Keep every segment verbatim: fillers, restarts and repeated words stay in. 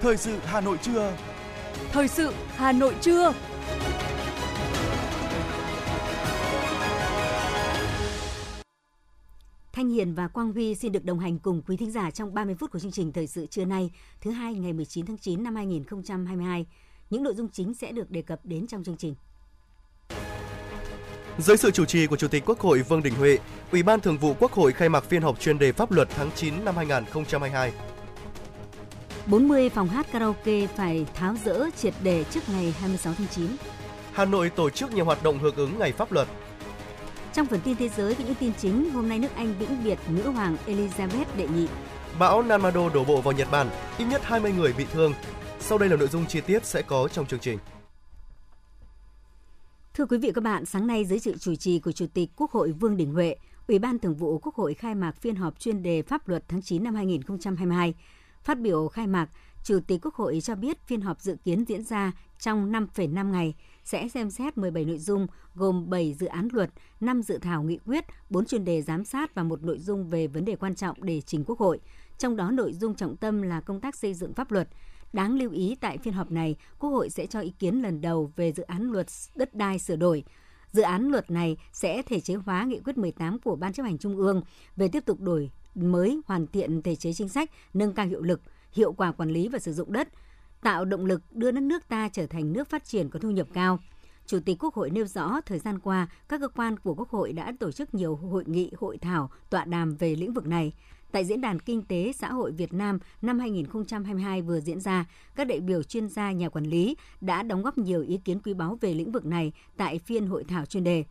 Thời sự Hà Nội trưa. Thời sự Hà Nội trưa. Thanh Hiền và Quang Huy xin được đồng hành cùng quý thính giả trong ba mươi phút của chương trình Thời sự trưa nay, thứ hai ngày mười chín tháng chín năm hai nghìn không trăm hai mươi hai. Những nội dung chính sẽ được đề cập đến trong chương trình. Dưới sự chủ trì của Chủ tịch Quốc hội Vương Đình Huệ, Ủy ban Thường vụ Quốc hội khai mạc phiên họp chuyên đề pháp luật tháng chín năm hai nghìn không trăm hai mươi hai. bốn mươi phòng hát karaoke phải tháo dỡ triệt để trước ngày hai mươi sáu tháng chín. Hà Nội tổ chức nhiều hoạt động hưởng ứng ngày pháp luật. Trong phần tin thế giới với những tin chính, hôm nay nước Anh vĩnh biệt nữ hoàng Elizabeth đệ nhị. Bão Namado đổ bộ vào Nhật Bản, ít nhất hai mươi người bị thương. Sau đây là nội dung chi tiết sẽ có trong chương trình. Thưa quý vị và các bạn, sáng nay dưới sự chủ trì của Chủ tịch Quốc hội Vương Đình Huệ, Ủy ban Thường vụ Quốc hội khai mạc phiên họp chuyên đề pháp luật tháng chín năm hai nghìn không trăm hai mươi hai. Phát biểu khai mạc, Chủ tịch Quốc hội cho biết phiên họp dự kiến diễn ra trong năm phẩy năm ngày, sẽ xem xét mười bảy nội dung gồm bảy dự án luật, năm dự thảo nghị quyết, bốn chuyên đề giám sát và một nội dung về vấn đề quan trọng để trình Quốc hội. Trong đó nội dung trọng tâm là công tác xây dựng pháp luật. Đáng lưu ý tại phiên họp này, Quốc hội sẽ cho ý kiến lần đầu về dự án luật đất đai sửa đổi. Dự án luật này sẽ thể chế hóa nghị quyết mười tám của Ban Chấp hành Trung ương về tiếp tục đổi mới, hoàn thiện thể chế chính sách, nâng cao hiệu lực, hiệu quả quản lý và sử dụng đất, tạo động lực đưa đất nước ta trở thành nước phát triển có thu nhập cao. Chủ tịch Quốc hội nêu rõ thời gian qua, các cơ quan của Quốc hội đã tổ chức nhiều hội nghị, hội thảo, tọa đàm về lĩnh vực này. Tại Diễn đàn Kinh tế Xã hội Việt Nam năm hai nghìn không trăm hai mươi hai vừa diễn ra, các đại biểu chuyên gia nhà quản lý đã đóng góp nhiều ý kiến quý báu về lĩnh vực này tại phiên hội thảo chuyên đề.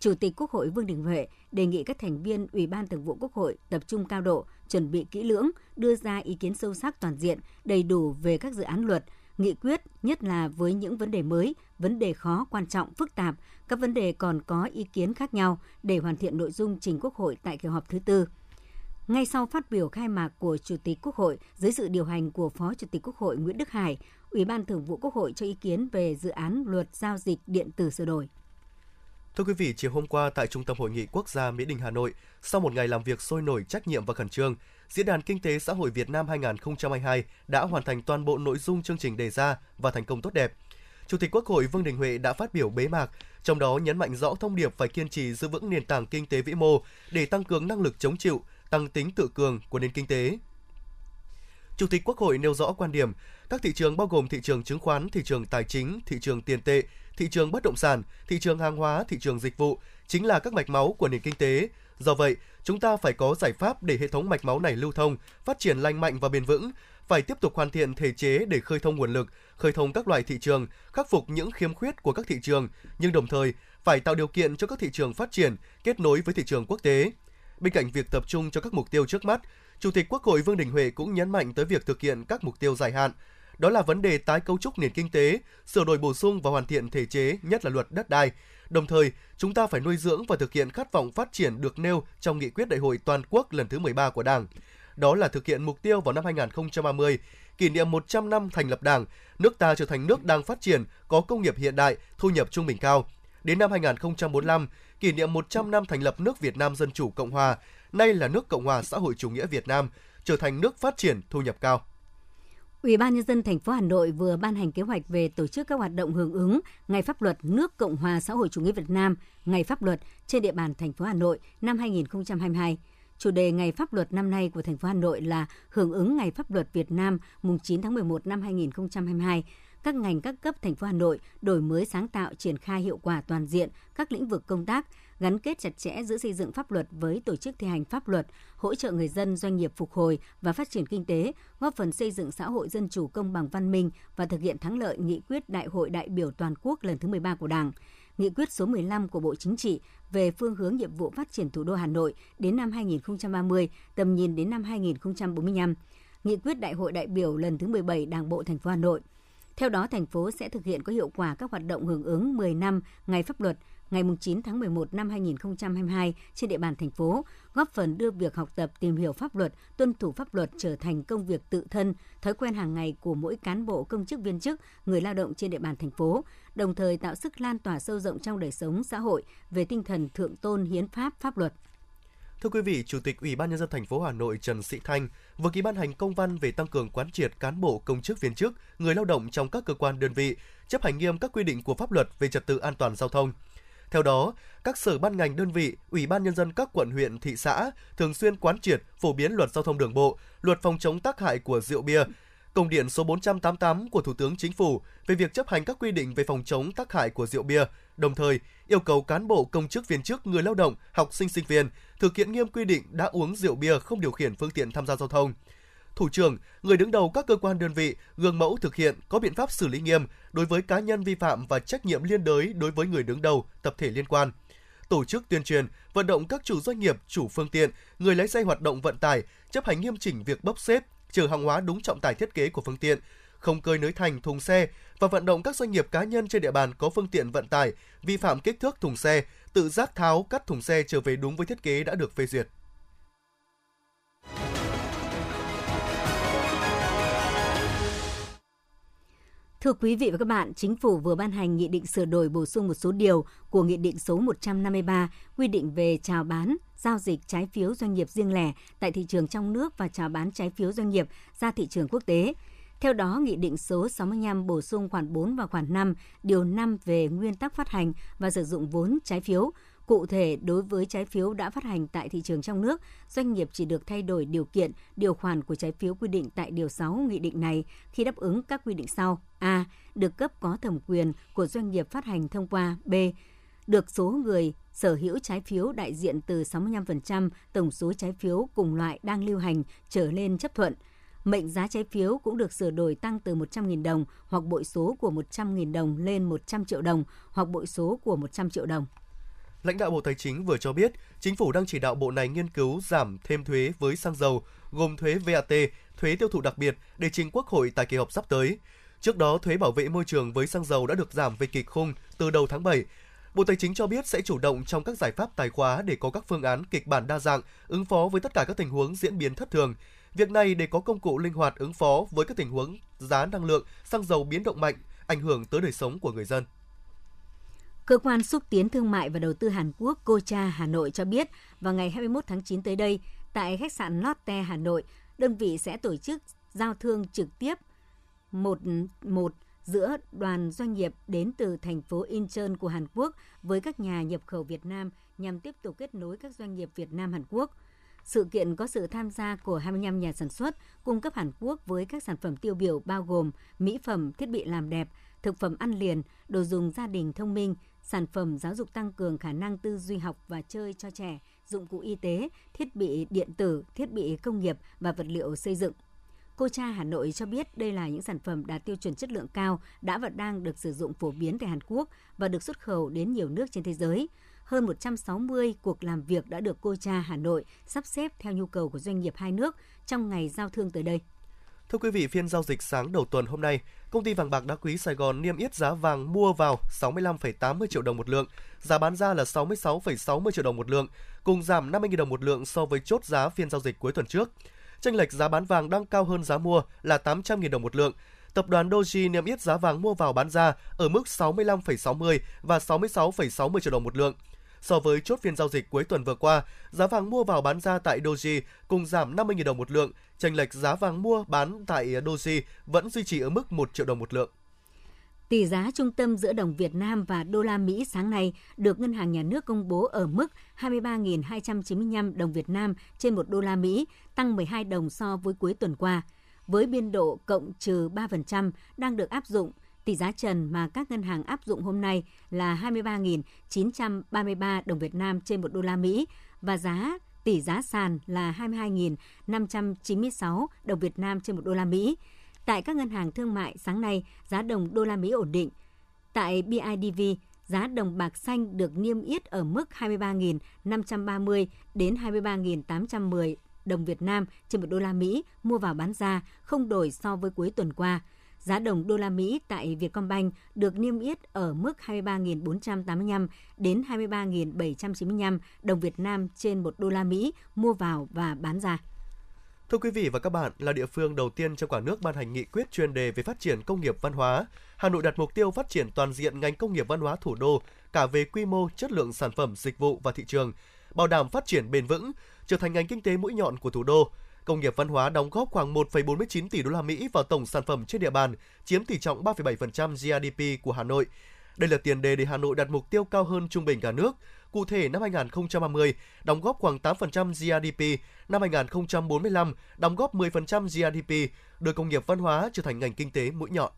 Chủ tịch Quốc hội Vương Đình Huệ đề nghị các thành viên Ủy ban Thường vụ Quốc hội tập trung cao độ, chuẩn bị kỹ lưỡng, đưa ra ý kiến sâu sắc toàn diện, đầy đủ về các dự án luật, nghị quyết, nhất là với những vấn đề mới, vấn đề khó, quan trọng, phức tạp, các vấn đề còn có ý kiến khác nhau để hoàn thiện nội dung trình Quốc hội tại kỳ họp thứ tư. Ngay sau phát biểu khai mạc của Chủ tịch Quốc hội, dưới sự điều hành của Phó Chủ tịch Quốc hội Nguyễn Đức Hải, Ủy ban Thường vụ Quốc hội cho ý kiến về dự án luật giao dịch điện tử sửa đổi. Thưa quý vị, chiều hôm qua tại Trung tâm Hội nghị Quốc gia Mỹ Đình, Hà Nội, sau một ngày làm việc sôi nổi, trách nhiệm và khẩn trương, Diễn đàn Kinh tế Xã hội Việt Nam hai nghìn không trăm hai mươi hai đã hoàn thành toàn bộ nội dung chương trình đề ra và thành công tốt đẹp. Chủ tịch Quốc hội Vương Đình Huệ đã phát biểu bế mạc, trong đó nhấn mạnh rõ thông điệp phải kiên trì giữ vững nền tảng kinh tế vĩ mô để tăng cường năng lực chống chịu, tăng tính tự cường của nền kinh tế. Chủ tịch Quốc hội nêu rõ quan điểm, các thị trường bao gồm thị trường chứng khoán, thị trường tài chính, thị trường tiền tệ, thị trường bất động sản, thị trường hàng hóa, thị trường dịch vụ chính là các mạch máu của nền kinh tế. Do vậy, chúng ta phải có giải pháp để hệ thống mạch máu này lưu thông, phát triển lành mạnh và bền vững, phải tiếp tục hoàn thiện thể chế để khơi thông nguồn lực, khơi thông các loại thị trường, khắc phục những khiếm khuyết của các thị trường, nhưng đồng thời phải tạo điều kiện cho các thị trường phát triển, kết nối với thị trường quốc tế. Bên cạnh việc tập trung cho các mục tiêu trước mắt, Chủ tịch Quốc hội Vương Đình Huệ cũng nhấn mạnh tới việc thực hiện các mục tiêu dài hạn. Đó là vấn đề tái cấu trúc nền kinh tế, sửa đổi bổ sung và hoàn thiện thể chế, nhất là luật đất đai. Đồng thời, chúng ta phải nuôi dưỡng và thực hiện khát vọng phát triển được nêu trong nghị quyết Đại hội Toàn quốc lần thứ mười ba của Đảng. Đó là thực hiện mục tiêu vào năm hai nghìn không trăm ba mươi, kỷ niệm một trăm năm thành lập Đảng, nước ta trở thành nước đang phát triển, có công nghiệp hiện đại, thu nhập trung bình cao. Đến năm hai nghìn không trăm bốn mươi lăm, kỷ niệm một trăm năm thành lập nước Việt Nam Dân Chủ Cộng Hòa, nay là nước Cộng hòa Xã hội Chủ nghĩa Việt Nam, trở thành nước phát triển, thu nhập cao. Ủy ban nhân dân thành phố Hà Nội vừa ban hành kế hoạch về tổ chức các hoạt động hưởng ứng Ngày pháp luật nước Cộng hòa Xã hội Chủ nghĩa Việt Nam, Ngày pháp luật trên địa bàn thành phố Hà Nội năm hai nghìn không trăm hai mươi hai. Chủ đề Ngày pháp luật năm nay của thành phố Hà Nội là hưởng ứng Ngày pháp luật Việt Nam mùng chín tháng mười một năm hai nghìn không trăm hai mươi hai. Các ngành các cấp thành phố Hà Nội đổi mới sáng tạo, triển khai hiệu quả toàn diện các lĩnh vực công tác, gắn kết chặt chẽ giữa xây dựng pháp luật với tổ chức thi hành pháp luật, hỗ trợ người dân, doanh nghiệp phục hồi và phát triển kinh tế, góp phần xây dựng xã hội dân chủ, công bằng, văn minh và thực hiện thắng lợi nghị quyết Đại hội đại biểu toàn quốc lần thứ mười ba của Đảng, nghị quyết số mười lăm của Bộ Chính trị về phương hướng nhiệm vụ phát triển thủ đô Hà Nội đến năm hai nghìn không trăm ba mươi, tầm nhìn đến năm hai nghìn không trăm bốn mươi lăm, nghị quyết Đại hội đại biểu lần thứ mười bảy Đảng bộ thành phố Hà Nội. Theo đó, thành phố sẽ thực hiện có hiệu quả các hoạt động hưởng ứng mười năm Ngày pháp luật ngày chín tháng mười một năm hai nghìn không trăm hai mươi hai trên địa bàn thành phố, góp phần đưa việc học tập, tìm hiểu pháp luật, tuân thủ pháp luật trở thành công việc tự thân, thói quen hàng ngày của mỗi cán bộ, công chức, viên chức, người lao động trên địa bàn thành phố, đồng thời tạo sức lan tỏa sâu rộng trong đời sống xã hội về tinh thần thượng tôn hiến pháp, pháp luật. Thưa quý vị, Chủ tịch Ủy ban Nhân dân thành phố Hà Nội Trần Sĩ Thanh vừa ký ban hành công văn về tăng cường quán triệt cán bộ, công chức, viên chức, người lao động trong các cơ quan đơn vị chấp hành nghiêm các quy định của pháp luật về trật tự an toàn giao thông. Theo đó, các sở ban ngành đơn vị, Ủy ban Nhân dân các quận, huyện, thị xã thường xuyên quán triệt, phổ biến luật giao thông đường bộ, luật phòng chống tác hại của rượu bia, công điện số bốn trăm tám mươi tám của Thủ tướng Chính phủ về việc chấp hành các quy định về phòng chống tác hại của rượu bia, đồng thời yêu cầu cán bộ, công chức, viên chức, người lao động, học sinh, sinh viên thực hiện nghiêm quy định đã uống rượu bia không điều khiển phương tiện tham gia giao thông. Thủ trưởng, người đứng đầu các cơ quan đơn vị gương mẫu thực hiện có biện pháp xử lý nghiêm đối với cá nhân vi phạm và trách nhiệm liên đới đối với người đứng đầu, tập thể liên quan. Tổ chức tuyên truyền, vận động các chủ doanh nghiệp, chủ phương tiện, người lái xe hoạt động vận tải chấp hành nghiêm chỉnh việc bốc xếp, chở hàng hóa đúng trọng tải thiết kế của phương tiện, không cơi nới thành thùng xe và vận động các doanh nghiệp cá nhân trên địa bàn có phương tiện vận tải vi phạm kích thước thùng xe, tự giác tháo cắt thùng xe trở về đúng với thiết kế đã được phê duyệt. Thưa quý vị và các bạn, Chính phủ vừa ban hành Nghị định sửa đổi bổ sung một số điều của Nghị định số một trăm năm mươi ba quy định về chào bán, giao dịch trái phiếu doanh nghiệp riêng lẻ tại thị trường trong nước và chào bán trái phiếu doanh nghiệp ra thị trường quốc tế. Theo đó, Nghị định số sáu mươi lăm bổ sung khoản bốn và khoản năm, điều năm về nguyên tắc phát hành và sử dụng vốn trái phiếu. Cụ thể, đối với trái phiếu đã phát hành tại thị trường trong nước, doanh nghiệp chỉ được thay đổi điều kiện, điều khoản của trái phiếu quy định tại điều sáu nghị định này khi đáp ứng các quy định sau. A. Được cấp có thẩm quyền của doanh nghiệp phát hành thông qua. B. Được số người sở hữu trái phiếu đại diện từ sáu mươi lăm phần trăm tổng số trái phiếu cùng loại đang lưu hành trở lên chấp thuận. Mệnh giá trái phiếu cũng được sửa đổi tăng từ một trăm nghìn đồng hoặc bội số của một trăm nghìn đồng lên một trăm triệu đồng hoặc bội số của một trăm triệu đồng. Lãnh đạo Bộ Tài chính vừa cho biết, Chính phủ đang chỉ đạo Bộ này nghiên cứu giảm thêm thuế với xăng dầu, gồm thuế vê a tê, thuế tiêu thụ đặc biệt để trình Quốc hội tại kỳ họp sắp tới. Trước đó, thuế bảo vệ môi trường với xăng dầu đã được giảm về kịch khung từ đầu tháng bảy. Bộ Tài chính cho biết sẽ chủ động trong các giải pháp tài khóa để có các phương án kịch bản đa dạng, ứng phó với tất cả các tình huống diễn biến thất thường. Việc này để có công cụ linh hoạt ứng phó với các tình huống giá năng lượng, xăng dầu biến động mạnh, ảnh hưởng tới đời sống của người dân. Cơ quan xúc tiến thương mại và đầu tư Hàn Quốc Kocha Hà Nội cho biết, vào ngày hai mươi mốt tháng chín tới đây, tại khách sạn Lotte Hà Nội, đơn vị sẽ tổ chức giao thương trực tiếp một một giữa đoàn doanh nghiệp đến từ thành phố Incheon của Hàn Quốc với các nhà nhập khẩu Việt Nam nhằm tiếp tục kết nối các doanh nghiệp Việt Nam Hàn Quốc. Sự kiện có sự tham gia của hai mươi lăm nhà sản xuất cung cấp Hàn Quốc với các sản phẩm tiêu biểu bao gồm mỹ phẩm, thiết bị làm đẹp, thực phẩm ăn liền, đồ dùng gia đình thông minh, sản phẩm giáo dục tăng cường khả năng tư duy học và chơi cho trẻ, dụng cụ y tế, thiết bị điện tử, thiết bị công nghiệp và vật liệu xây dựng. Kocha Hà Nội cho biết đây là những sản phẩm đạt tiêu chuẩn chất lượng cao đã và đang được sử dụng phổ biến tại Hàn Quốc và được xuất khẩu đến nhiều nước trên thế giới. Hơn một trăm sáu mươi cuộc làm việc đã được Kocha Hà Nội sắp xếp theo nhu cầu của doanh nghiệp hai nước trong ngày giao thương tới đây. Thưa quý vị, phiên giao dịch sáng đầu tuần hôm nay, công ty vàng bạc đá quý Sài Gòn niêm yết giá vàng mua vào sáu mươi lăm phẩy tám mươi triệu đồng một lượng, giá bán ra là sáu mươi sáu phẩy sáu mươi triệu đồng một lượng, cùng giảm năm mươi nghìn đồng một lượng so với chốt giá phiên giao dịch cuối tuần trước. Chênh lệch giá bán vàng đang cao hơn giá mua là tám trăm nghìn đồng một lượng. Tập đoàn Doji niêm yết giá vàng mua vào bán ra ở mức sáu mươi lăm phẩy sáu mươi và sáu mươi sáu phẩy sáu mươi triệu đồng một lượng. So với chốt phiên giao dịch cuối tuần vừa qua, giá vàng mua vào bán ra tại Doji cùng giảm năm mươi nghìn đồng một lượng, chênh lệch giá vàng mua bán tại Doji vẫn duy trì ở mức một triệu đồng một lượng. Tỷ giá trung tâm giữa đồng Việt Nam và đô la Mỹ sáng nay được Ngân hàng Nhà nước công bố ở mức hai mươi ba nghìn hai trăm chín mươi lăm đồng Việt Nam trên một đô la Mỹ, tăng mười hai đồng so với cuối tuần qua. Với biên độ cộng trừ ba phần trăm đang được áp dụng, tỷ giá trần mà các ngân hàng áp dụng hôm nay là hai mươi ba nghìn chín trăm ba mươi ba đồng Việt Nam trên một đô la Mỹ và giá tỷ giá sàn là hai mươi hai nghìn năm trăm chín mươi sáu đồng Việt Nam trên một đô la Mỹ. Tại các ngân hàng thương mại sáng nay, giá đồng đô la Mỹ ổn định. Tại bê i đê vê, giá đồng bạc xanh được niêm yết ở mức hai mươi ba nghìn năm trăm ba mươi đến hai mươi ba nghìn tám trăm mười đồng Việt Nam trên một đô la Mỹ mua vào bán ra, không đổi so với cuối tuần qua. Giá đồng đô la Mỹ tại Vietcombank được niêm yết ở mức hai mươi ba nghìn bốn trăm tám mươi lăm đến hai mươi ba nghìn bảy trăm chín mươi lăm đồng Việt Nam trên một đô la Mỹ mua vào và bán ra. Thưa quý vị và các bạn, là địa phương đầu tiên trong cả nước ban hành nghị quyết chuyên đề về phát triển công nghiệp văn hóa, Hà Nội đặt mục tiêu phát triển toàn diện ngành công nghiệp văn hóa thủ đô, cả về quy mô, chất lượng sản phẩm, dịch vụ và thị trường, bảo đảm phát triển bền vững, trở thành ngành kinh tế mũi nhọn của thủ đô. Công nghiệp văn hóa đóng góp khoảng một phẩy bốn mươi chín tỷ đô la Mỹ vào tổng sản phẩm trên địa bàn, chiếm tỷ trọng ba phẩy bảy phần trăm giê đê pê của Hà Nội. Đây là tiền đề để Hà Nội đạt mục tiêu cao hơn trung bình cả nước. Cụ thể, năm hai không ba không, đóng góp khoảng tám phần trăm giê đê pê, năm hai không bốn lăm, đóng góp mười phần trăm giê đê pê, đưa công nghiệp văn hóa trở thành ngành kinh tế mũi nhọn.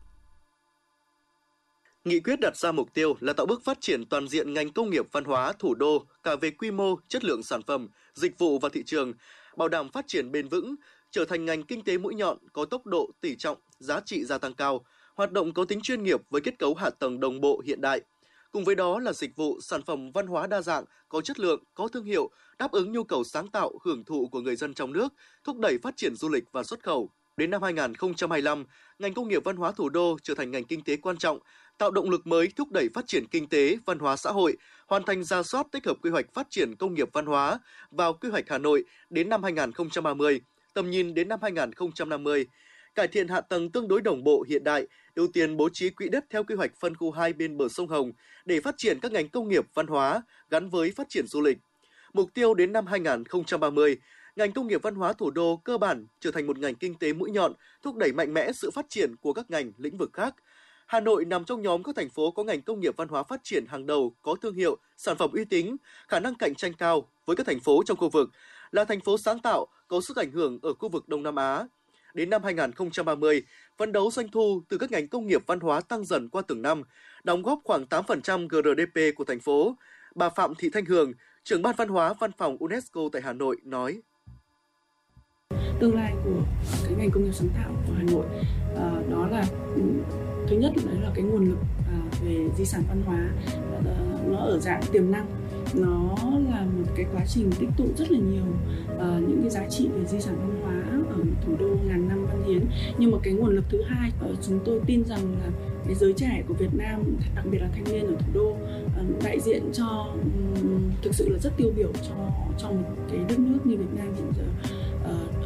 Nghị quyết đặt ra mục tiêu là tạo bước phát triển toàn diện ngành công nghiệp văn hóa thủ đô cả về quy mô, chất lượng sản phẩm, dịch vụ và thị trường, bảo đảm phát triển bền vững, trở thành ngành kinh tế mũi nhọn có tốc độ, tỷ trọng, giá trị gia tăng cao, hoạt động có tính chuyên nghiệp với kết cấu hạ tầng đồng bộ hiện đại. Cùng với đó là dịch vụ, sản phẩm văn hóa đa dạng, có chất lượng, có thương hiệu, đáp ứng nhu cầu sáng tạo, hưởng thụ của người dân trong nước, thúc đẩy phát triển du lịch và xuất khẩu. Đến năm hai không hai lăm, ngành công nghiệp văn hóa thủ đô trở thành ngành kinh tế quan trọng, tạo động lực mới thúc đẩy phát triển kinh tế, văn hóa xã hội, hoàn thành rà soát tích hợp quy hoạch phát triển công nghiệp văn hóa vào quy hoạch Hà Nội đến năm hai không ba không, tầm nhìn đến năm hai không năm không, cải thiện hạ tầng tương đối đồng bộ hiện đại, ưu tiên bố trí quỹ đất theo quy hoạch phân khu hai bên bờ sông Hồng để phát triển các ngành công nghiệp văn hóa gắn với phát triển du lịch. Mục tiêu đến năm hai không ba không, ngành công nghiệp văn hóa thủ đô cơ bản trở thành một ngành kinh tế mũi nhọn, thúc đẩy mạnh mẽ sự phát triển của các ngành lĩnh vực khác. Hà Nội nằm trong nhóm các thành phố có ngành công nghiệp văn hóa phát triển hàng đầu, có thương hiệu, sản phẩm uy tín, khả năng cạnh tranh cao với các thành phố trong khu vực, là thành phố sáng tạo, có sức ảnh hưởng ở khu vực Đông Nam Á. Đến năm hai không ba không, phấn đấu doanh thu từ các ngành công nghiệp văn hóa tăng dần qua từng năm, đóng góp khoảng tám phần trăm giê đê pê của thành phố. Bà Phạm Thị Thanh Hường, trưởng ban văn hóa văn phòng UNESCO tại Hà Nội nói: Tương lai của cái ngành công nghiệp sáng tạo của Hà Nội đó là thứ nhất đấy là cái nguồn lực về di sản văn hóa, nó ở dạng tiềm năng, nó là một cái quá trình tích tụ rất là nhiều những cái giá trị về di sản văn hóa ở thủ đô ngàn năm văn hiến. Nhưng mà cái nguồn lực thứ hai, chúng tôi tin rằng là cái giới trẻ của Việt Nam, đặc biệt là thanh niên ở thủ đô, đại diện cho thực sự là rất tiêu biểu cho trong cái đất nước như Việt Nam hiện giờ,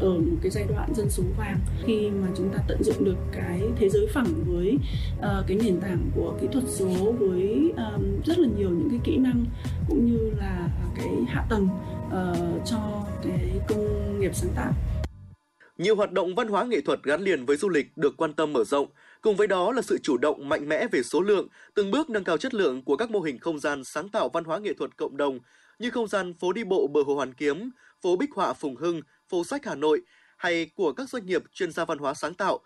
ở một cái giai đoạn dân số vàng. Khi mà chúng ta tận dụng được cái thế giới phẳng với uh, cái nền tảng của kỹ thuật số, với um, rất là nhiều những cái kỹ năng cũng như là cái hạ tầng uh, cho cái công nghiệp sáng tạo. Nhiều hoạt động văn hóa nghệ thuật gắn liền với du lịch được quan tâm mở rộng, cùng với đó là sự chủ động mạnh mẽ về số lượng, từng bước nâng cao chất lượng của các mô hình không gian sáng tạo văn hóa nghệ thuật cộng đồng như không gian phố đi bộ bờ hồ Hoàn Kiếm, phố Bích Họa Phùng Hưng, phố sách Hà Nội hay của các doanh nghiệp chuyên gia văn hóa sáng tạo.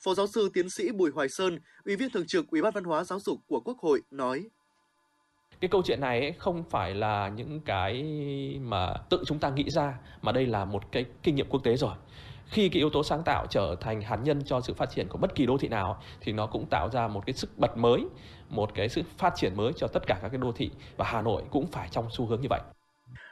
Phó giáo sư tiến sĩ Bùi Hoài Sơn, Ủy viên thường trực Ủy ban Văn hóa Giáo dục của Quốc hội nói: Cái câu chuyện này ấy, không phải là những cái mà tự chúng ta nghĩ ra, mà đây là một cái kinh nghiệm quốc tế rồi. Khi cái yếu tố sáng tạo trở thành hạt nhân cho sự phát triển của bất kỳ đô thị nào thì nó cũng tạo ra một cái sức bật mới, một cái sự phát triển mới cho tất cả các cái đô thị, và Hà Nội cũng phải trong xu hướng như vậy.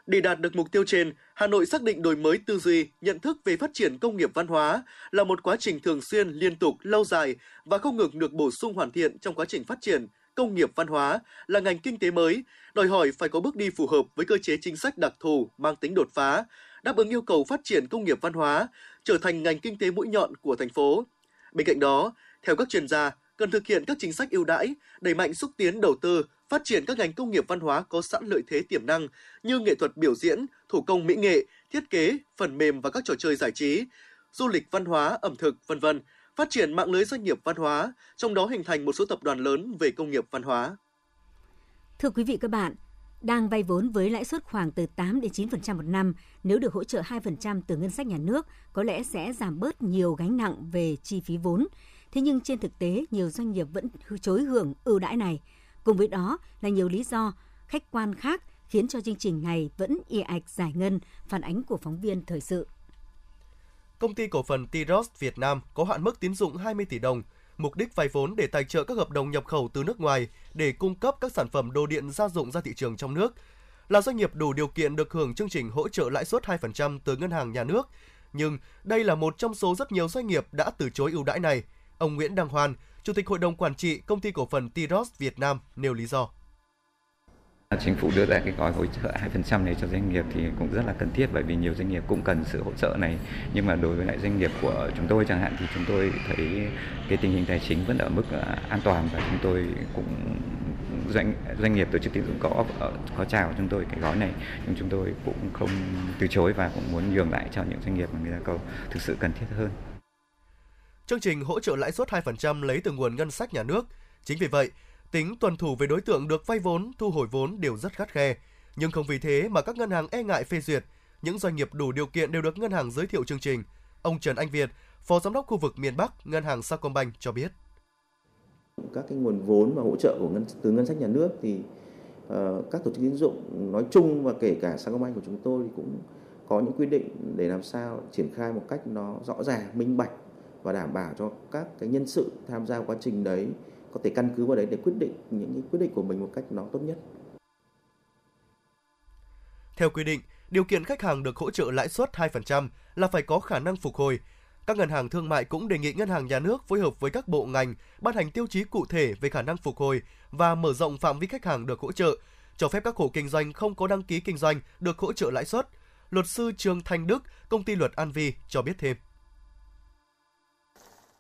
Để đạt được mục tiêu trên, Hà Nội xác định đổi mới tư duy, nhận thức về phát triển công nghiệp văn hóa là một quá trình thường xuyên, liên tục, lâu dài và không ngừng được bổ sung hoàn thiện trong quá trình phát triển. Công nghiệp văn hóa là ngành kinh tế mới, đòi hỏi phải có bước đi phù hợp với cơ chế chính sách đặc thù mang tính đột phá, đáp ứng yêu cầu phát triển công nghiệp văn hóa, trở thành ngành kinh tế mũi nhọn của thành phố. Bên cạnh đó, theo các chuyên gia, cần thực hiện các chính sách ưu đãi, đẩy mạnh xúc tiến đầu tư, phát triển các ngành công nghiệp văn hóa có sẵn lợi thế tiềm năng như nghệ thuật biểu diễn, thủ công mỹ nghệ, thiết kế, phần mềm và các trò chơi giải trí, du lịch văn hóa, ẩm thực, vân vân. Phát triển mạng lưới doanh nghiệp văn hóa, trong đó hình thành một số tập đoàn lớn về công nghiệp văn hóa. Thưa quý vị các bạn, đang vay vốn với lãi suất khoảng từ tám đến chín phần trăm một năm, nếu được hỗ trợ hai phần trăm từ ngân sách nhà nước, có lẽ sẽ giảm bớt nhiều gánh nặng về chi phí vốn. Thế nhưng trên thực tế, nhiều doanh nghiệp vẫn chối hưởng ưu đãi này. Cùng với đó là nhiều lý do khách quan khác khiến cho chương trình này vẫn ì ạch giải ngân, phản ánh của phóng viên thời sự. Công ty cổ phần Tiros Việt Nam có hạn mức tín dụng hai mươi tỷ đồng, mục đích vay vốn để tài trợ các hợp đồng nhập khẩu từ nước ngoài để cung cấp các sản phẩm đồ điện gia dụng ra thị trường trong nước. Là doanh nghiệp đủ điều kiện được hưởng chương trình hỗ trợ lãi suất hai phần trăm từ ngân hàng nhà nước, nhưng đây là một trong số rất nhiều doanh nghiệp đã từ chối ưu đãi này. Ông Nguyễn Đăng Hoan, Chủ tịch Hội đồng Quản trị Công ty Cổ phần Tiros Việt Nam nêu lý do. Chính phủ đưa ra cái gói hỗ trợ hai phần trăm này cho doanh nghiệp thì cũng rất là cần thiết, bởi vì nhiều doanh nghiệp cũng cần sự hỗ trợ này. Nhưng mà đối với lại doanh nghiệp của chúng tôi chẳng hạn thì chúng tôi thấy cái tình hình tài chính vẫn ở mức an toàn và chúng tôi cũng doanh doanh nghiệp, tổ chức tín dụng có có chào chúng tôi cái gói này, nhưng chúng tôi cũng không từ chối và cũng muốn nhường lại cho những doanh nghiệp mà người ta có thực sự cần thiết hơn. Chương trình hỗ trợ lãi suất hai phần trăm lấy từ nguồn ngân sách nhà nước. Chính vì vậy, tính tuân thủ về đối tượng được vay vốn, thu hồi vốn đều rất khắt khe, nhưng không vì thế mà các ngân hàng e ngại phê duyệt. Những doanh nghiệp đủ điều kiện đều được ngân hàng giới thiệu chương trình. Ông Trần Anh Việt, Phó Giám đốc khu vực miền Bắc, Ngân hàng Sacombank cho biết. Các cái nguồn vốn và hỗ trợ của ngân, từ ngân sách nhà nước thì uh, các tổ chức tín dụng nói chung và kể cả Sacombank của chúng tôi thì cũng có những quy định để làm sao triển khai một cách nó rõ ràng, minh bạch và đảm bảo cho các cái nhân sự tham gia quá trình đấy có thể căn cứ vào đấy để quyết định những cái quyết định của mình một cách nó tốt nhất. Theo quy định, điều kiện khách hàng được hỗ trợ lãi suất hai phần trăm là phải có khả năng phục hồi. Các ngân hàng thương mại cũng đề nghị ngân hàng nhà nước phối hợp với các bộ ngành ban hành tiêu chí cụ thể về khả năng phục hồi và mở rộng phạm vi khách hàng được hỗ trợ, cho phép các hộ kinh doanh không có đăng ký kinh doanh được hỗ trợ lãi suất. Luật sư Trương Thanh Đức, công ty luật An Vi cho biết thêm.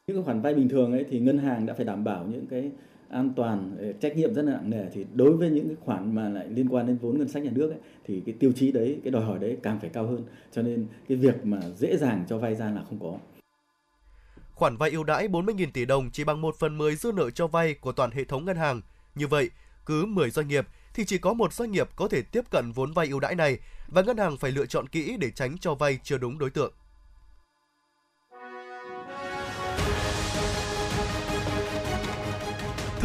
Những khoản vay bình thường ấy thì ngân hàng đã phải đảm bảo những cái an toàn, trách nhiệm rất là nặng nề, thì đối với những cái khoản mà lại liên quan đến vốn ngân sách nhà nước ấy, thì cái tiêu chí đấy, cái đòi hỏi đấy càng phải cao hơn, cho nên cái việc mà dễ dàng cho vay ra là không có. Khoản vay ưu đãi bốn mươi nghìn tỷ đồng chỉ bằng một phần mười dư nợ cho vay của toàn hệ thống ngân hàng. Như vậy, cứ mười doanh nghiệp thì chỉ có một doanh nghiệp có thể tiếp cận vốn vay ưu đãi này, và ngân hàng phải lựa chọn kỹ để tránh cho vay chưa đúng đối tượng.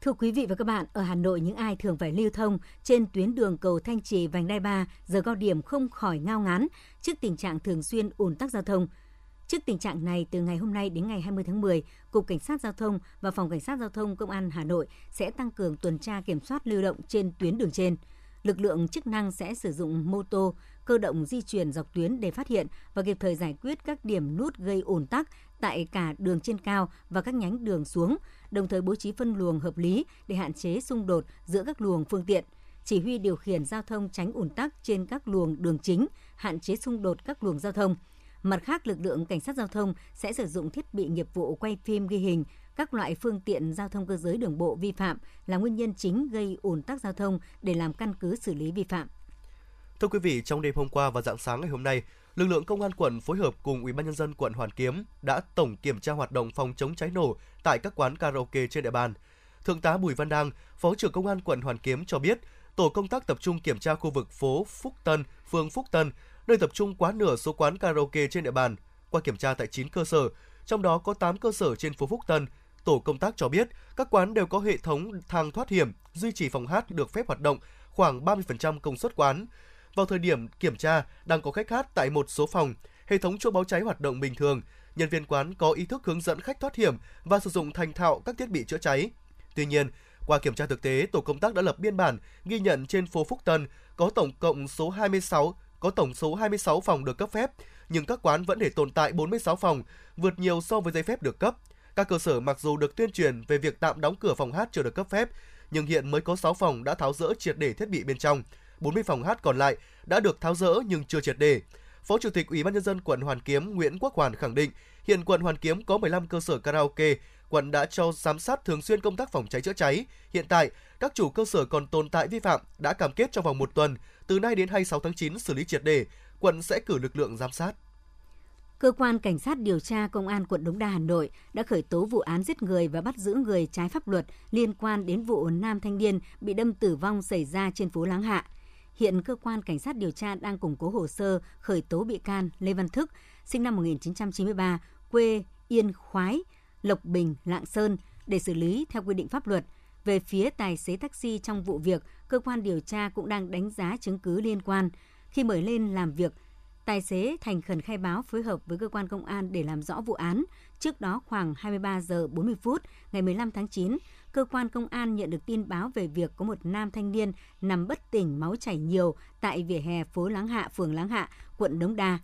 Thưa quý vị và các bạn, ở Hà Nội, những ai thường phải lưu thông trên tuyến đường cầu Thanh Trì, vành đai ba giờ cao điểm không khỏi ngao ngán trước tình trạng thường xuyên ùn tắc giao thông. Trước tình trạng này, từ ngày hôm nay đến ngày hai mươi tháng mười, Cục Cảnh sát Giao thông và Phòng Cảnh sát Giao thông Công an Hà Nội sẽ tăng cường tuần tra kiểm soát lưu động trên tuyến đường trên. Lực lượng chức năng sẽ sử dụng mô tô, cơ động di chuyển dọc tuyến để phát hiện và kịp thời giải quyết các điểm nút gây ùn tắc tại cả đường trên cao và các nhánh đường xuống, đồng thời bố trí phân luồng hợp lý để hạn chế xung đột giữa các luồng phương tiện, chỉ huy điều khiển giao thông tránh ùn tắc trên các luồng đường chính, hạn chế xung đột các luồng giao thông. Mặt khác, lực lượng cảnh sát giao thông sẽ sử dụng thiết bị nghiệp vụ quay phim ghi hình các loại phương tiện giao thông cơ giới đường bộ vi phạm là nguyên nhân chính gây ùn tắc giao thông để làm căn cứ xử lý vi phạm. Thưa quý vị, trong đêm hôm qua và rạng sáng ngày hôm nay, lực lượng Công an quận phối hợp cùng Ủy ban nhân dân quận Hoàn Kiếm đã tổng kiểm tra hoạt động phòng chống cháy nổ tại các quán karaoke trên địa bàn. Thượng tá Bùi Văn Đăng, Phó trưởng Công an quận Hoàn Kiếm cho biết, tổ công tác tập trung kiểm tra khu vực phố Phúc Tân, phường Phúc Tân, nơi tập trung quá nửa số quán karaoke trên địa bàn. Qua kiểm tra tại chín cơ sở, trong đó có tám cơ sở trên phố Phúc Tân, tổ công tác cho biết các quán đều có hệ thống thang thoát hiểm, duy trì phòng hát được phép hoạt động khoảng ba mươi phần trăm công suất quán. Vào thời điểm kiểm tra, đang có khách hát tại một số phòng, hệ thống chuông báo cháy hoạt động bình thường, nhân viên quán có ý thức hướng dẫn khách thoát hiểm và sử dụng thành thạo các thiết bị chữa cháy. Tuy nhiên, qua kiểm tra thực tế, tổ công tác đã lập biên bản ghi nhận trên phố Phúc Tân có tổng cộng số hai mươi sáu có tổng số hai mươi sáu phòng được cấp phép, nhưng các quán vẫn để tồn tại bốn mươi sáu phòng, vượt nhiều so với giấy phép được cấp. Các cơ sở mặc dù được tuyên truyền về việc tạm đóng cửa phòng hát chưa được cấp phép, nhưng hiện mới có sáu phòng đã tháo dỡ triệt để thiết bị bên trong. bốn mươi phòng hát còn lại đã được tháo dỡ nhưng chưa triệt để. Phó Chủ tịch Ủy ban nhân dân quận Hoàn Kiếm Nguyễn Quốc Hoàn khẳng định, hiện quận Hoàn Kiếm có mười lăm cơ sở karaoke, quận đã cho giám sát thường xuyên công tác phòng cháy chữa cháy. Hiện tại, các chủ cơ sở còn tồn tại vi phạm đã cam kết trong vòng một tuần, từ nay đến hai mươi sáu tháng chín xử lý triệt để, quận sẽ cử lực lượng giám sát. Cơ quan Cảnh sát điều tra Công an quận Đống Đa, Hà Nội đã khởi tố vụ án giết người và bắt giữ người trái pháp luật liên quan đến vụ nam thanh niên bị đâm tử vong xảy ra trên phố Láng Hạ. Hiện cơ quan cảnh sát điều tra đang củng cố hồ sơ khởi tố bị can Lê Văn Thức, sinh năm một nghìn chín trăm chín mươi ba, quê Yên Khoái, Lộc Bình, Lạng Sơn để xử lý theo quy định pháp luật. Về phía tài xế taxi trong vụ việc, cơ quan điều tra cũng đang đánh giá chứng cứ liên quan. Khi mời lên làm việc, tài xế thành khẩn khai báo phối hợp với cơ quan công an để làm rõ vụ án. Trước đó khoảng hai mươi ba giờ bốn mươi phút ngày mười lăm tháng chín, cơ quan công an nhận được tin báo về việc có một nam thanh niên nằm bất tỉnh máu chảy nhiều tại vỉa hè phố Láng Hạ, phường Láng Hạ, quận Đống Đa.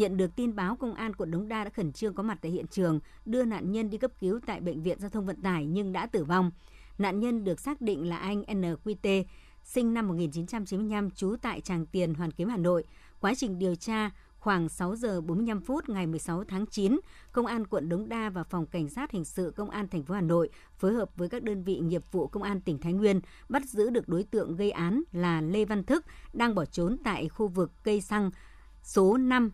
Nhận được tin báo, Công an quận Đống Đa đã khẩn trương có mặt tại hiện trường, đưa nạn nhân đi cấp cứu tại Bệnh viện Giao thông Vận tải nhưng đã tử vong. Nạn nhân được xác định là anh en quy tê, sinh năm một nghìn chín trăm chín mươi lăm, trú tại Tràng Tiền, Hoàn Kiếm, Hà Nội. Quá trình điều tra, khoảng sáu giờ bốn mươi lăm phút ngày mười sáu tháng chín, Công an quận Đống Đa và Phòng Cảnh sát Hình sự Công an thành phố Hà Nội phối hợp với các đơn vị nghiệp vụ Công an tỉnh Thái Nguyên bắt giữ được đối tượng gây án là Lê Văn Thức đang bỏ trốn tại khu vực cây xăng số năm.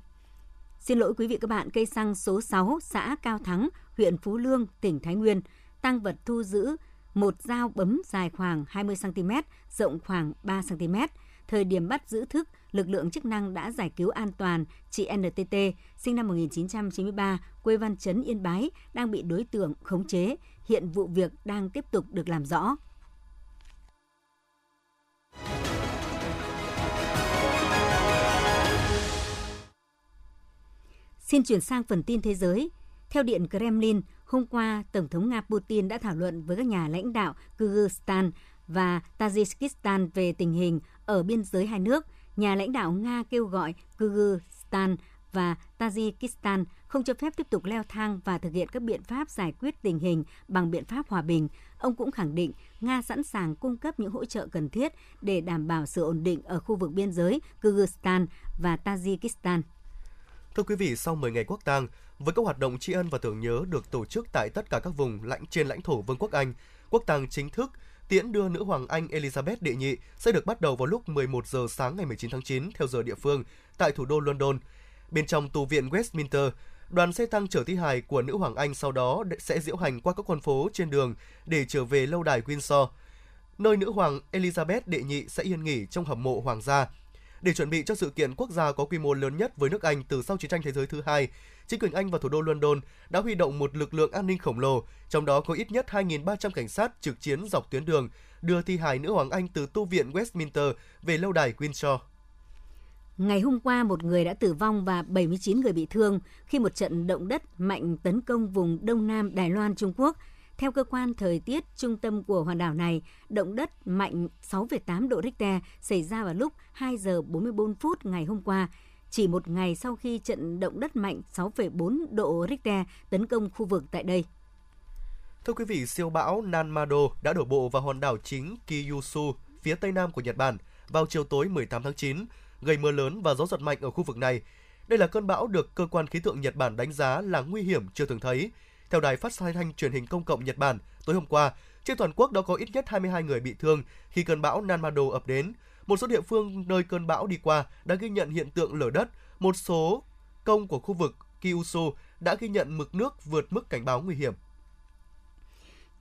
Xin lỗi quý vị các bạn, cây xăng số sáu, xã Cao Thắng, huyện Phú Lương, tỉnh Thái Nguyên. Tang vật thu giữ một dao bấm dài khoảng hai mươi xăng-ti-mét, rộng khoảng ba xăng-ti-mét. Thời điểm bắt giữ Thức, lực lượng chức năng đã giải cứu an toàn chị en tê tê, sinh năm một nghìn chín trăm chín mươi ba, quê Văn Chấn, Yên Bái, đang bị đối tượng khống chế. Hiện vụ việc đang tiếp tục được làm rõ. Xin chuyển sang phần tin thế giới. Theo Điện Kremlin, hôm qua, Tổng thống Nga Putin đã thảo luận với các nhà lãnh đạo Kyrgyzstan và Tajikistan về tình hình ở biên giới hai nước. Nhà lãnh đạo Nga kêu gọi Kyrgyzstan và Tajikistan không cho phép tiếp tục leo thang và thực hiện các biện pháp giải quyết tình hình bằng biện pháp hòa bình. Ông cũng khẳng định Nga sẵn sàng cung cấp những hỗ trợ cần thiết để đảm bảo sự ổn định ở khu vực biên giới Kyrgyzstan và Tajikistan. Thưa quý vị, sau mười ngày quốc tang, với các hoạt động tri ân và tưởng nhớ được tổ chức tại tất cả các vùng lãnh trên lãnh thổ Vương quốc Anh, quốc tang chính thức tiễn đưa nữ hoàng Anh Elizabeth đệ nhị sẽ được bắt đầu vào lúc mười một giờ sáng ngày mười chín tháng chín theo giờ địa phương tại thủ đô London. Bên trong tù viện Westminster, đoàn xe tăng chở thi hài của nữ hoàng Anh sau đó sẽ diễu hành qua các con phố trên đường để trở về lâu đài Windsor, nơi nữ hoàng Elizabeth đệ nhị sẽ yên nghỉ trong hầm mộ hoàng gia. Để chuẩn bị cho sự kiện quốc gia có quy mô lớn nhất với nước Anh từ sau chiến tranh thế giới thứ hai, chính quyền Anh và thủ đô London đã huy động một lực lượng an ninh khổng lồ, trong đó có ít nhất hai nghìn ba trăm cảnh sát trực chiến dọc tuyến đường, đưa thi hài nữ hoàng Anh từ tu viện Westminster về lâu đài Windsor. Ngày hôm qua, một người đã tử vong và bảy mươi chín người bị thương khi một trận động đất mạnh tấn công vùng Đông Nam Đài Loan, Trung Quốc. Theo cơ quan thời tiết trung tâm của hòn đảo này, động đất mạnh sáu phẩy tám độ Richter xảy ra vào lúc hai giờ bốn mươi tư phút ngày hôm qua, chỉ một ngày sau khi trận động đất mạnh sáu phẩy bốn độ Richter tấn công khu vực tại đây. Thưa quý vị, siêu bão Namado đã đổ bộ vào hòn đảo chính Kyushu, phía tây nam của Nhật Bản, vào chiều tối mười tám tháng chín, gây mưa lớn và gió giật mạnh ở khu vực này. Đây là cơn bão được cơ quan khí tượng Nhật Bản đánh giá là nguy hiểm chưa từng thấy. Theo đài phát thanh truyền hình công cộng Nhật Bản, tối hôm qua, trên toàn quốc đã có ít nhất hai mươi hai người bị thương khi cơn bão Namado ập đến. Một số địa phương nơi cơn bão đi qua đã ghi nhận hiện tượng lở đất. Một số công của khu vực Kyushu đã ghi nhận mực nước vượt mức cảnh báo nguy hiểm.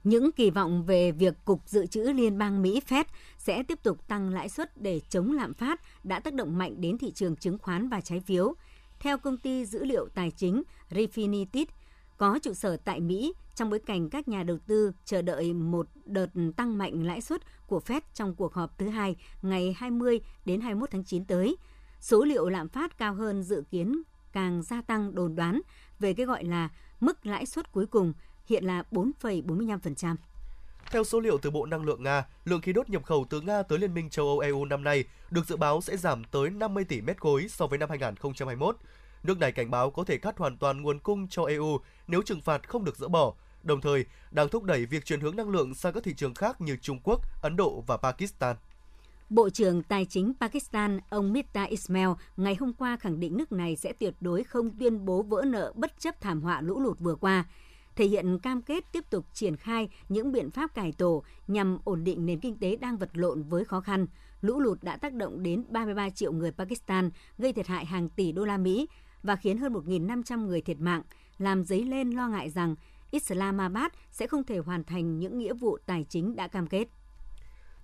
Những kỳ vọng về việc Cục Dự trữ Liên bang Mỹ Fed sẽ tiếp tục tăng lãi suất để chống lạm phát đã tác động mạnh đến thị trường chứng khoán và trái phiếu. Theo công ty dữ liệu tài chính Refinitiv, có trụ sở tại Mỹ, trong bối cảnh các nhà đầu tư chờ đợi một đợt tăng mạnh lãi suất của Fed trong cuộc họp thứ hai ngày hai mươi đến hai mươi mốt tháng chín tới. Số liệu lạm phát cao hơn dự kiến càng gia tăng đồn đoán về cái gọi là mức lãi suất cuối cùng, hiện là bốn phẩy bốn mươi lăm phần trăm. Theo số liệu từ Bộ Năng lượng Nga, lượng khí đốt nhập khẩu từ Nga tới Liên minh châu Âu e u năm nay được dự báo sẽ giảm tới năm mươi tỷ mét khối so với năm hai nghìn không trăm hai mươi mốt. Nước này cảnh báo có thể cắt hoàn toàn nguồn cung cho e u nếu trừng phạt không được dỡ bỏ, đồng thời đang thúc đẩy việc chuyển hướng năng lượng sang các thị trường khác như Trung Quốc, Ấn Độ và Pakistan. Bộ trưởng Tài chính Pakistan, ông Mifta Ismail, ngày hôm qua khẳng định nước này sẽ tuyệt đối không tuyên bố vỡ nợ bất chấp thảm họa lũ lụt vừa qua, thể hiện cam kết tiếp tục triển khai những biện pháp cải tổ nhằm ổn định nền kinh tế đang vật lộn với khó khăn. Lũ lụt đã tác động đến ba mươi ba triệu người Pakistan, gây thiệt hại hàng tỷ đô la Mỹ và khiến hơn một nghìn năm trăm người thiệt mạng, làm dấy lên lo ngại rằng Islamabad sẽ không thể hoàn thành những nghĩa vụ tài chính đã cam kết.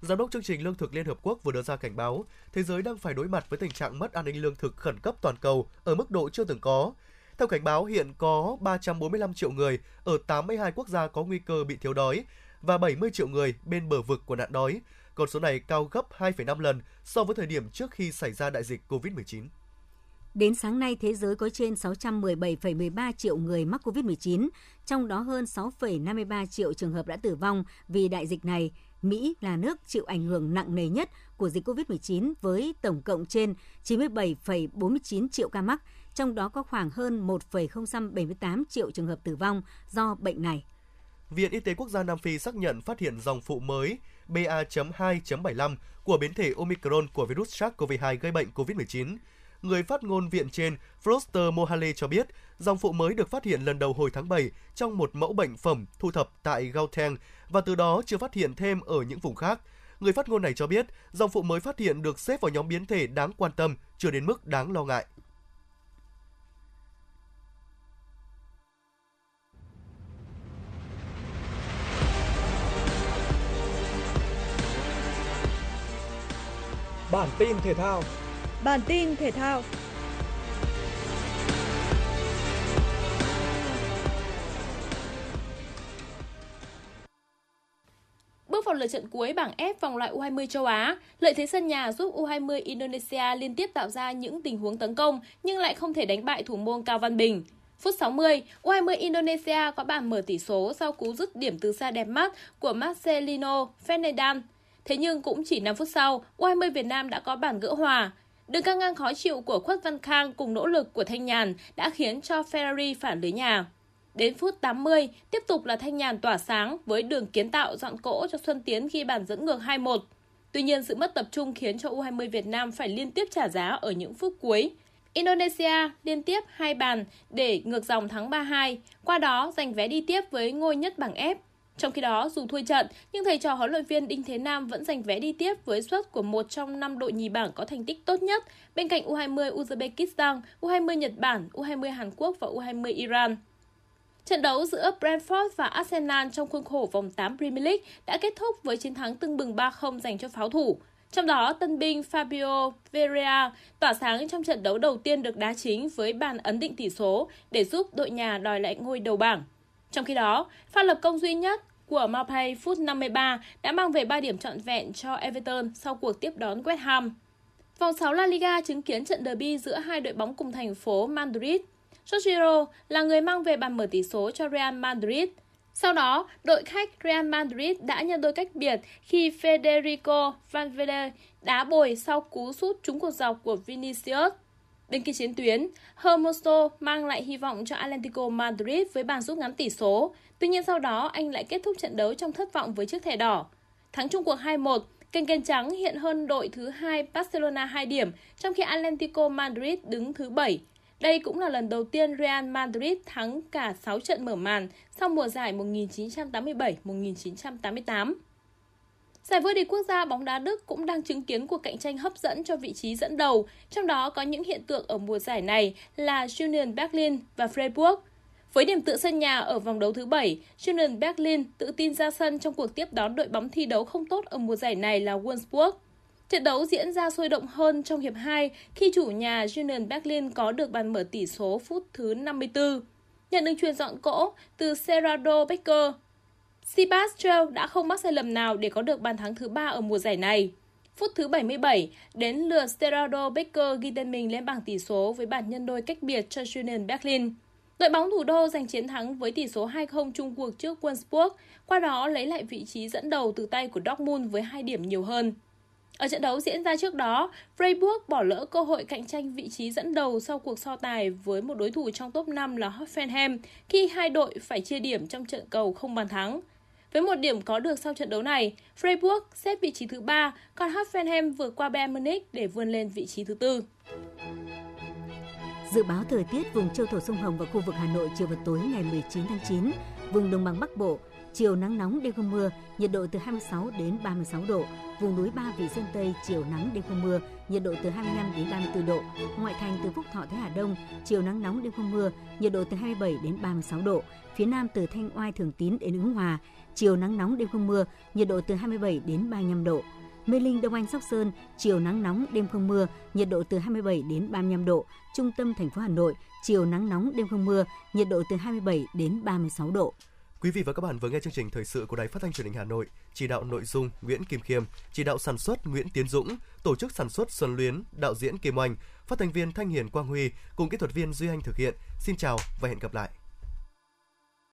Giám đốc chương trình Lương thực Liên Hợp Quốc vừa đưa ra cảnh báo, thế giới đang phải đối mặt với tình trạng mất an ninh lương thực khẩn cấp toàn cầu ở mức độ chưa từng có. Theo cảnh báo, hiện có ba trăm bốn mươi lăm triệu người ở tám mươi hai quốc gia có nguy cơ bị thiếu đói và bảy mươi triệu người bên bờ vực của nạn đói. Con số này cao gấp hai phẩy năm lần so với thời điểm trước khi xảy ra đại dịch covid mười chín. Đến sáng nay, thế giới có trên sáu trăm mười bảy phẩy mười ba triệu người mắc covid mười chín, trong đó hơn sáu phẩy năm mươi ba triệu trường hợp đã tử vong vì đại dịch này. Mỹ là nước chịu ảnh hưởng nặng nề nhất của dịch covid mười chín với tổng cộng trên chín mươi bảy phẩy bốn mươi chín triệu ca mắc, trong đó có khoảng hơn một phẩy không bảy tám triệu trường hợp tử vong do bệnh này. Viện Y tế Quốc gia Nam Phi xác nhận phát hiện dòng phụ mới B A chấm hai chấm bảy mươi lăm của biến thể Omicron của virus SARS-xê o vê hai gây bệnh covid mười chín. Người phát ngôn viện trên Foster Mohale cho biết, dòng phụ mới được phát hiện lần đầu hồi tháng bảy trong một mẫu bệnh phẩm thu thập tại Gauteng và từ đó chưa phát hiện thêm ở những vùng khác. Người phát ngôn này cho biết, dòng phụ mới phát hiện được xếp vào nhóm biến thể đáng quan tâm, chưa đến mức đáng lo ngại. Bản tin thể thao. Bản tin thể thao. Bước vào lượt trận cuối bảng F vòng loại U hai mươi châu Á, lợi thế sân nhà giúp U hai mươi Indonesia liên tiếp tạo ra những tình huống tấn công nhưng lại không thể đánh bại thủ môn Cao Văn Bình. Phút sáu mươi, U hai mươi Indonesia có bàn mở tỷ số sau cú dứt điểm từ xa đẹp mắt của Marcelino Fernandes. Thế nhưng cũng chỉ năm phút sau, U hai mươi Việt Nam đã có bàn gỡ hòa. Đường căng ngang khó chịu của Khuất Văn Khang cùng nỗ lực của Thanh Nhàn đã khiến cho Ferrari phản lưới nhà. Đến phút tám mươi, tiếp tục là Thanh Nhàn tỏa sáng với đường kiến tạo dọn cỗ cho Xuân Tiến ghi bàn dẫn ngược hai một. Tuy nhiên, sự mất tập trung khiến cho U hai mươi Việt Nam phải liên tiếp trả giá ở những phút cuối. Indonesia liên tiếp hai bàn để ngược dòng thắng ba hai, qua đó giành vé đi tiếp với ngôi nhất bảng F. Trong khi đó, dù thua trận, nhưng thầy trò huấn luyện viên Đinh Thế Nam vẫn giành vé đi tiếp với suất của một trong năm đội nhì bảng có thành tích tốt nhất, bên cạnh U hai mươi Uzbekistan, U hai mươi Nhật Bản, U hai mươi Hàn Quốc và U hai mươi Iran. Trận đấu giữa Brentford và Arsenal trong khuôn khổ vòng tám Premier League đã kết thúc với chiến thắng tưng bừng ba không dành cho pháo thủ. Trong đó, tân binh Fabio Vieira tỏa sáng trong trận đấu đầu tiên được đá chính với bàn ấn định tỷ số để giúp đội nhà đòi lại ngôi đầu bảng. Trong khi đó, pha lập công duy nhất của Maupai phút năm mươi ba đã mang về ba điểm trọn vẹn cho Everton sau cuộc tiếp đón West Ham. Vòng sáu La Liga chứng kiến trận derby giữa hai đội bóng cùng thành phố Madrid. Jorginho là người mang về bàn mở tỷ số cho Real Madrid. Sau đó, đội khách Real Madrid đã nhận đôi cách biệt khi Federico Valverde đá bồi sau cú sút trúng cột dọc của Vinicius. Bên kia chiến tuyến, Hermoso mang lại hy vọng cho Atlético Madrid với bàn rút ngắn tỷ số. Tuy nhiên sau đó, anh lại kết thúc trận đấu trong thất vọng với chiếc thẻ đỏ. Thắng chung cuộc hai một, kênh kênh trắng hiện hơn đội thứ hai Barcelona hai điểm, trong khi Atlético Madrid đứng thứ bảy. Đây cũng là lần đầu tiên Real Madrid thắng cả sáu trận mở màn sau mùa giải một chín tám bảy - một chín tám tám. Giải vô địch quốc gia bóng đá Đức cũng đang chứng kiến cuộc cạnh tranh hấp dẫn cho vị trí dẫn đầu, trong đó có những hiện tượng ở mùa giải này là Union Berlin và Freiburg. Với điểm tựa sân nhà ở vòng đấu thứ bảy, Union Berlin tự tin ra sân trong cuộc tiếp đón đội bóng thi đấu không tốt ở mùa giải này là Wolfsburg. Trận đấu diễn ra sôi động hơn trong hiệp hai khi chủ nhà Union Berlin có được bàn mở tỷ số phút thứ năm mươi tư. Nhận được chuyền dọn cỗ từ Gerardo Becker, Sibastro đã không mắc sai lầm nào để có được bàn thắng thứ ba ở mùa giải này. Phút thứ bảy mươi bảy, đến lượt Gerardo Becker ghi tên mình lên bảng tỷ số với bàn nhân đôi cách biệt cho Union Berlin. Đội bóng thủ đô giành chiến thắng với tỷ số hai không chung cuộc trước Wolfsburg, qua đó lấy lại vị trí dẫn đầu từ tay của Dortmund với hai điểm nhiều hơn. Ở trận đấu diễn ra trước đó, Freiburg bỏ lỡ cơ hội cạnh tranh vị trí dẫn đầu sau cuộc so tài với một đối thủ trong top năm là Hoffenheim khi hai đội phải chia điểm trong trận cầu không bàn thắng. Với một điểm có được sau trận đấu này, Freiburg xếp vị trí thứ ba, còn Hoffenheim vượt qua Bayern Munich để vươn lên vị trí thứ tư. Dự báo thời tiết vùng châu thổ sông Hồng và khu vực Hà Nội chiều và tối ngày mười chín tháng chín, vùng đồng bằng Bắc Bộ, chiều nắng nóng đêm không mưa, nhiệt độ từ hai mươi sáu đến ba mươi sáu độ, vùng núi Ba Vì Sơn Tây chiều nắng đêm không mưa, nhiệt độ từ hai mươi lăm đến ba mươi tư độ, ngoại thành từ Phúc Thọ tới Hà Đông chiều nắng nóng đêm không mưa, nhiệt độ từ hai mươi bảy đến ba mươi sáu độ, phía Nam từ Thanh Oai Thường Tín đến Ứng Hòa chiều nắng nóng đêm không mưa, nhiệt độ từ hai mươi bảy đến ba mươi lăm độ. Mê Linh Đông Anh Sóc Sơn chiều nắng nóng đêm không mưa, nhiệt độ từ hai mươi bảy đến ba mươi lăm độ. Trung tâm thành phố Hà Nội chiều nắng nóng đêm không mưa, nhiệt độ từ hai mươi bảy đến ba mươi sáu độ. Quý vị và các bạn vừa nghe chương trình thời sự của Đài Phát thanh Truyền hình Hà Nội, chỉ đạo nội dung Nguyễn Kim Khiêm, chỉ đạo sản xuất Nguyễn Tiến Dũng, tổ chức sản xuất Xuân Luyến, đạo diễn Kim Oanh, phát thanh viên Thanh Hiền Quang Huy cùng kỹ thuật viên Duy Anh thực hiện. Xin chào và hẹn gặp lại.